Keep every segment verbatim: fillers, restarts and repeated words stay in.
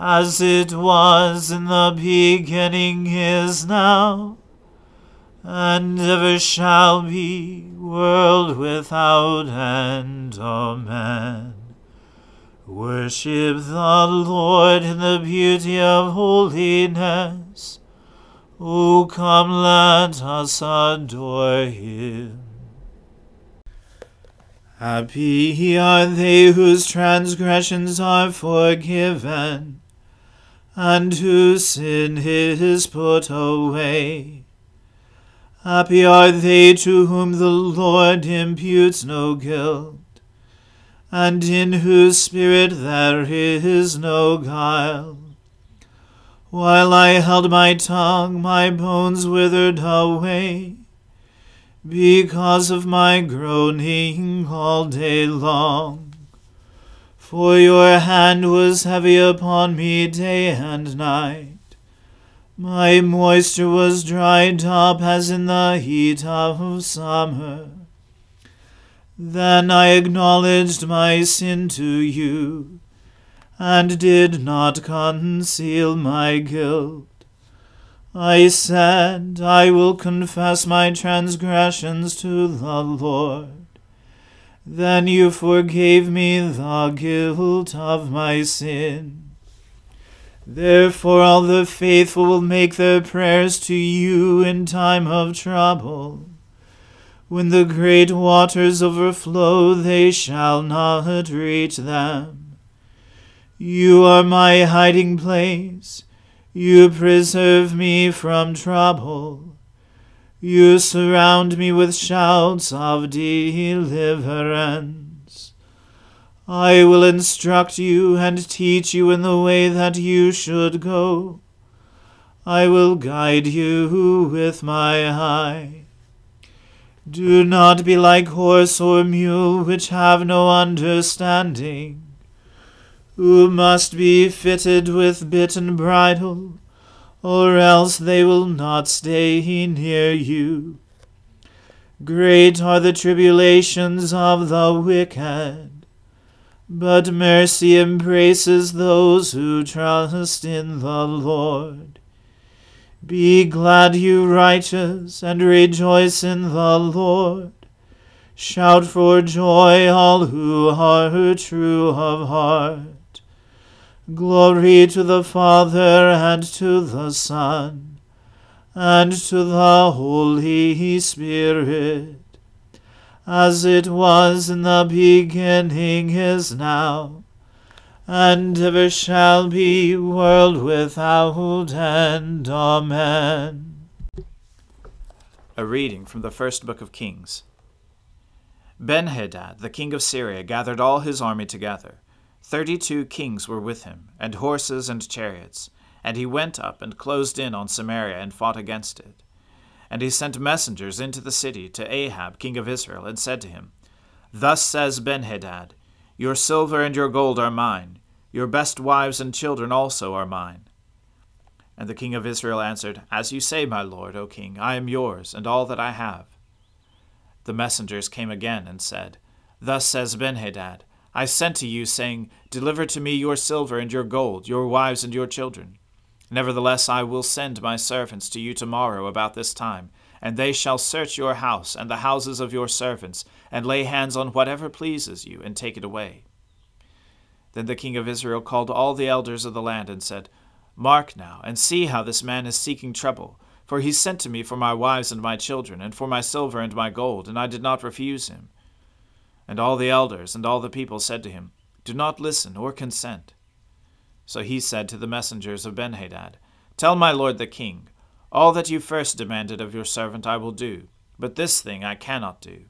as it was in the beginning, is now, and ever shall be, world without end. Amen. Worship the Lord in the beauty of holiness. O come, let us adore him. Happy are they whose transgressions are forgiven, and whose sin is put away. Happy are they to whom the Lord imputes no guilt, and in whose spirit there is no guile. While I held my tongue, my bones withered away, because of my groaning all day long. For your hand was heavy upon me day and night. My moisture was dried up as in the heat of summer. Then I acknowledged my sin to you, and did not conceal my guilt. I said, I will confess my transgressions to the Lord. Then you forgave me the guilt of my sin. Therefore all the faithful will make their prayers to you in time of trouble. When the great waters overflow, they shall not reach them. You are my hiding place. You preserve me from trouble. You surround me with shouts of deliverance. I will instruct you and teach you in the way that you should go. I will guide you with my eye. Do not be like horse or mule, which have no understanding, who must be fitted with bit and bridle, or else they will not stay near you. Great are the tribulations of the wicked, but mercy embraces those who trust in the Lord. Be glad, you righteous, and rejoice in the Lord. Shout for joy, all who are true of heart. Glory to the Father, and to the Son, and to the Holy Spirit, as it was in the beginning, is now, and ever shall be, world without end. Amen. A reading from the first book of Kings. Ben-Hadad, the king of Syria, gathered all his army together. Thirty-two kings were with him, and horses and chariots. And he went up and closed in on Samaria and fought against it. And he sent messengers into the city to Ahab, king of Israel, and said to him, Thus says Ben-Hadad, Your silver and your gold are mine. Your best wives and children also are mine. And the king of Israel answered, As you say, my lord, O king, I am yours, and all that I have. The messengers came again and said, Thus says Ben-Hadad, I sent to you, saying, Deliver to me your silver and your gold, your wives and your children. Nevertheless, I will send my servants to you tomorrow about this time, and they shall search your house and the houses of your servants, and lay hands on whatever pleases you, and take it away. Then the king of Israel called all the elders of the land and said, Mark now, and see how this man is seeking trouble. For he sent to me for my wives and my children, and for my silver and my gold, and I did not refuse him. And all the elders and all the people said to him, Do not listen or consent. So he said to the messengers of Ben-Hadad, Tell my lord the king, All that you first demanded of your servant I will do, but this thing I cannot do.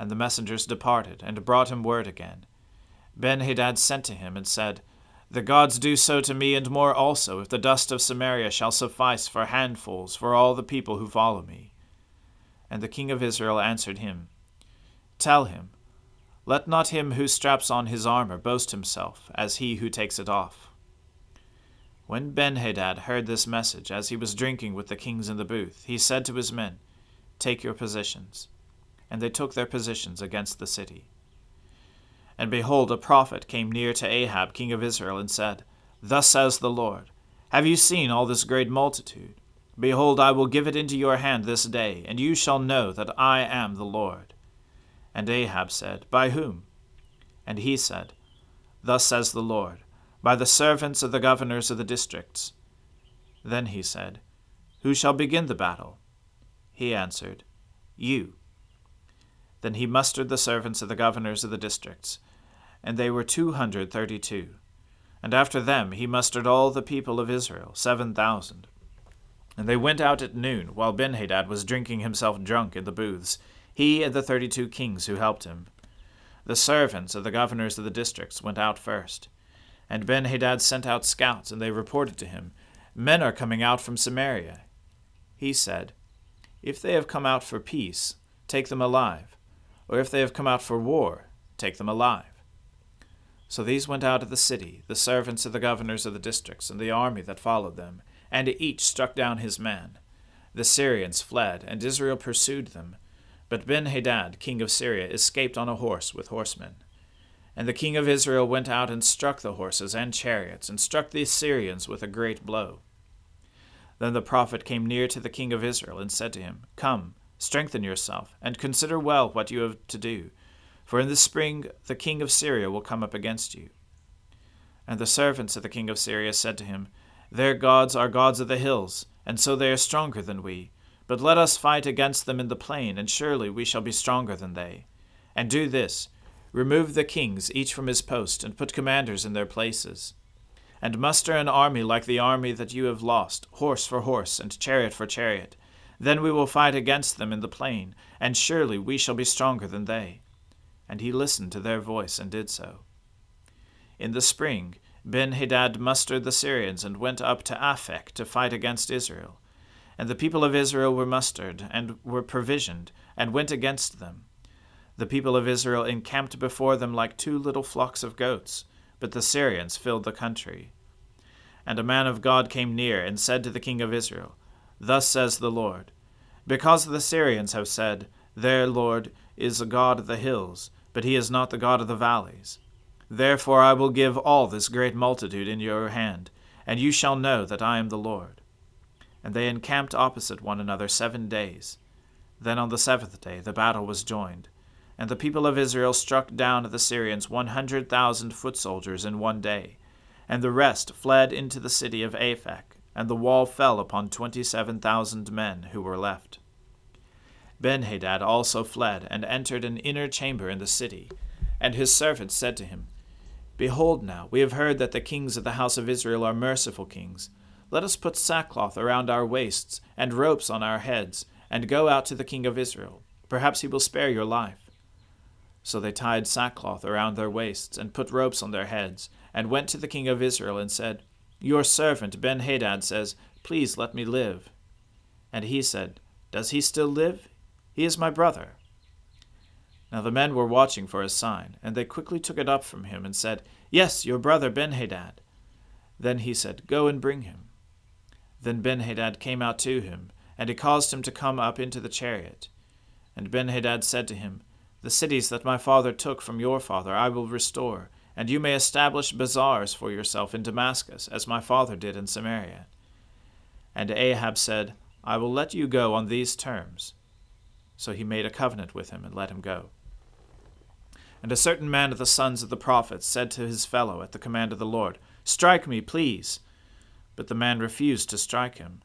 And the messengers departed, and brought him word again. Ben-Hadad sent to him and said, The gods do so to me and more also, if the dust of Samaria shall suffice for handfuls for all the people who follow me. And the king of Israel answered him, Tell him, Let not him who straps on his armor boast himself, as he who takes it off. When Ben-Hadad heard this message, as he was drinking with the kings in the booth, he said to his men, Take your positions. And they took their positions against the city. And behold, a prophet came near to Ahab, king of Israel, and said, Thus says the Lord, Have you seen all this great multitude? Behold, I will give it into your hand this day, and you shall know that I am the Lord. And Ahab said, By whom? And he said, Thus says the Lord, By the servants of the governors of the districts. Then he said, Who shall begin the battle? He answered, You. Then he mustered the servants of the governors of the districts, and they were two hundred thirty-two. And after them he mustered all the people of Israel, seven thousand. And they went out at noon, while Ben-Hadad was drinking himself drunk in the booths, he and the thirty-two kings who helped him. The servants of the governors of the districts went out first. And Ben-Hadad sent out scouts, and they reported to him, Men are coming out from Samaria. He said, If they have come out for peace, take them alive. Or if they have come out for war, take them alive. So these went out of the city, the servants of the governors of the districts, and the army that followed them, and each struck down his man. The Syrians fled, and Israel pursued them. But Ben-Hadad, king of Syria, escaped on a horse with horsemen. And the king of Israel went out and struck the horses and chariots, and struck the Syrians with a great blow. Then the prophet came near to the king of Israel, and said to him, Come, strengthen yourself, and consider well what you have to do, for in the spring the king of Syria will come up against you. And the servants of the king of Syria said to him, Their gods are gods of the hills, and so they are stronger than we. But let us fight against them in the plain, and surely we shall be stronger than they. And do this, remove the kings each from his post, and put commanders in their places. And muster an army like the army that you have lost, horse for horse, and chariot for chariot. Then we will fight against them in the plain, and surely we shall be stronger than they. And he listened to their voice and did so. In the spring, Ben-Hadad mustered the Syrians and went up to Aphek to fight against Israel. And the people of Israel were mustered and were provisioned and went against them. The people of Israel encamped before them like two little flocks of goats, but the Syrians filled the country. And a man of God came near and said to the king of Israel, Thus says the Lord, Because the Syrians have said, Their Lord is a god of the hills, but he is not the god of the valleys. Therefore I will give all this great multitude in your hand, and you shall know that I am the Lord. And they encamped opposite one another seven days. Then on the seventh day the battle was joined, and the people of Israel struck down the Syrians one hundred thousand foot soldiers in one day, and the rest fled into the city of Aphek, and the wall fell upon twenty-seven thousand men who were left. Ben-Hadad also fled, and entered an inner chamber in the city, and his servants said to him, Behold now, we have heard that the kings of the house of Israel are merciful kings. Let us put sackcloth around our waists, and ropes on our heads, and go out to the king of Israel. Perhaps he will spare your life. So they tied sackcloth around their waists, and put ropes on their heads, and went to the king of Israel, and said, Your servant Ben-Hadad says, Please let me live. And he said, Does he still live? He is my brother. Now the men were watching for a sign, and they quickly took it up from him, and said, Yes, your brother Ben-Hadad. Then he said, Go and bring him. Then Ben-Hadad came out to him, and he caused him to come up into the chariot. And Ben-Hadad said to him, The cities that my father took from your father I will restore, and you may establish bazaars for yourself in Damascus, as my father did in Samaria. And Ahab said, I will let you go on these terms. So he made a covenant with him, and let him go. And a certain man of the sons of the prophets said to his fellow at the command of the Lord, Strike me, please. But the man refused to strike him.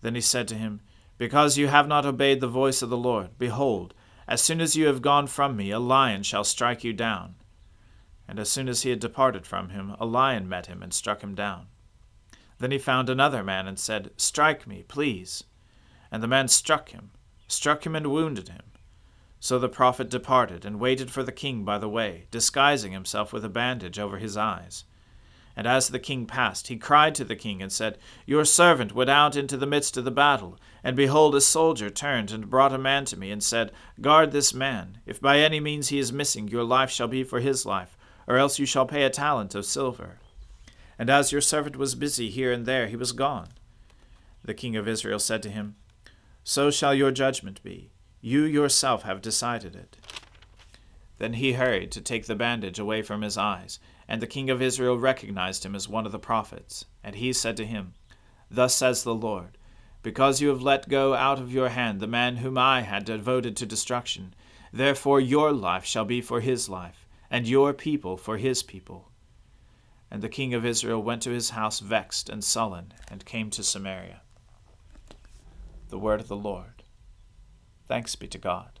Then he said to him, Because you have not obeyed the voice of the Lord, behold, as soon as you have gone from me, a lion shall strike you down. And as soon as he had departed from him, a lion met him and struck him down. Then he found another man and said, Strike me, please. And the man struck him, struck him and wounded him. So the prophet departed, and waited for the king by the way, disguising himself with a bandage over his eyes. And as the king passed, he cried to the king, and said, Your servant went out into the midst of the battle, and behold, a soldier turned and brought a man to me, and said, Guard this man. If by any means he is missing, your life shall be for his life, or else you shall pay a talent of silver. And as your servant was busy here and there, he was gone. The king of Israel said to him, So shall your judgment be. You yourself have decided it. Then he hurried to take the bandage away from his eyes, and the king of Israel recognized him as one of the prophets. And he said to him, Thus says the Lord, Because you have let go out of your hand the man whom I had devoted to destruction, therefore your life shall be for his life, and your people for his people. And the king of Israel went to his house vexed and sullen, and came to Samaria. The word of the Lord. Thanks be to God.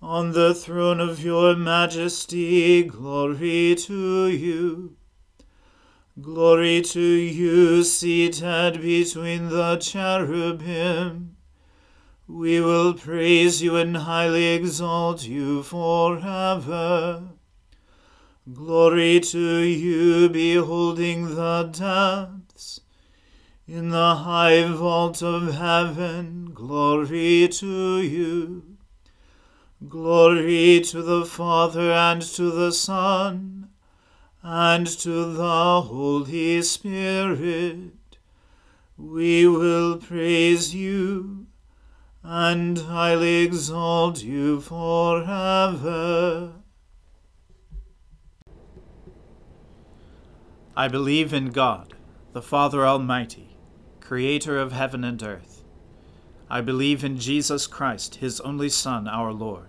On the throne of your majesty, glory to you. Glory to you seated between the cherubim. We will praise you and highly exalt you forever. Glory to you beholding the depths. In the high vault of heaven, glory to you. Glory to the Father, and to the Son, and to the Holy Spirit. We will praise you, and highly exalt you forever. I believe in God, the Father Almighty, Creator of heaven and earth. I believe in Jesus Christ, his only Son, our Lord.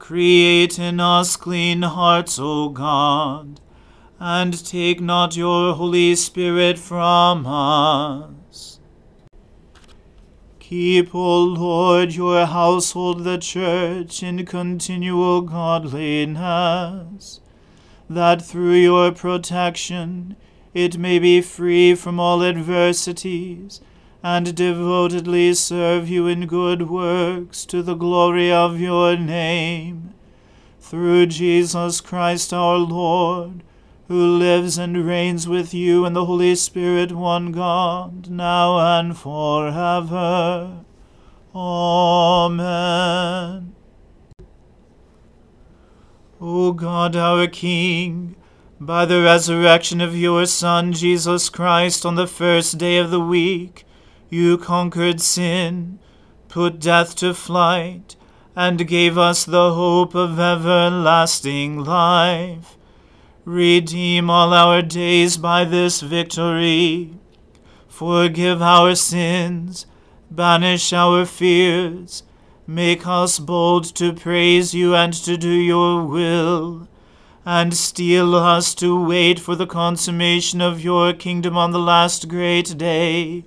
Create in us clean hearts, O God, and take not your Holy Spirit from us. Keep, O Lord, your household, the church, in continual godliness, that through your protection it may be free from all adversities, and devotedly serve you in good works to the glory of your name. Through Jesus Christ our Lord, who lives and reigns with you in the Holy Spirit, one God, now and forever. Amen. O God, our King, by the resurrection of your Son, Jesus Christ, on the first day of the week, you conquered sin, put death to flight, and gave us the hope of everlasting life. Redeem all our days by this victory. Forgive our sins, banish our fears, make us bold to praise you and to do your will, and steel us to wait for the consummation of your kingdom on the last great day.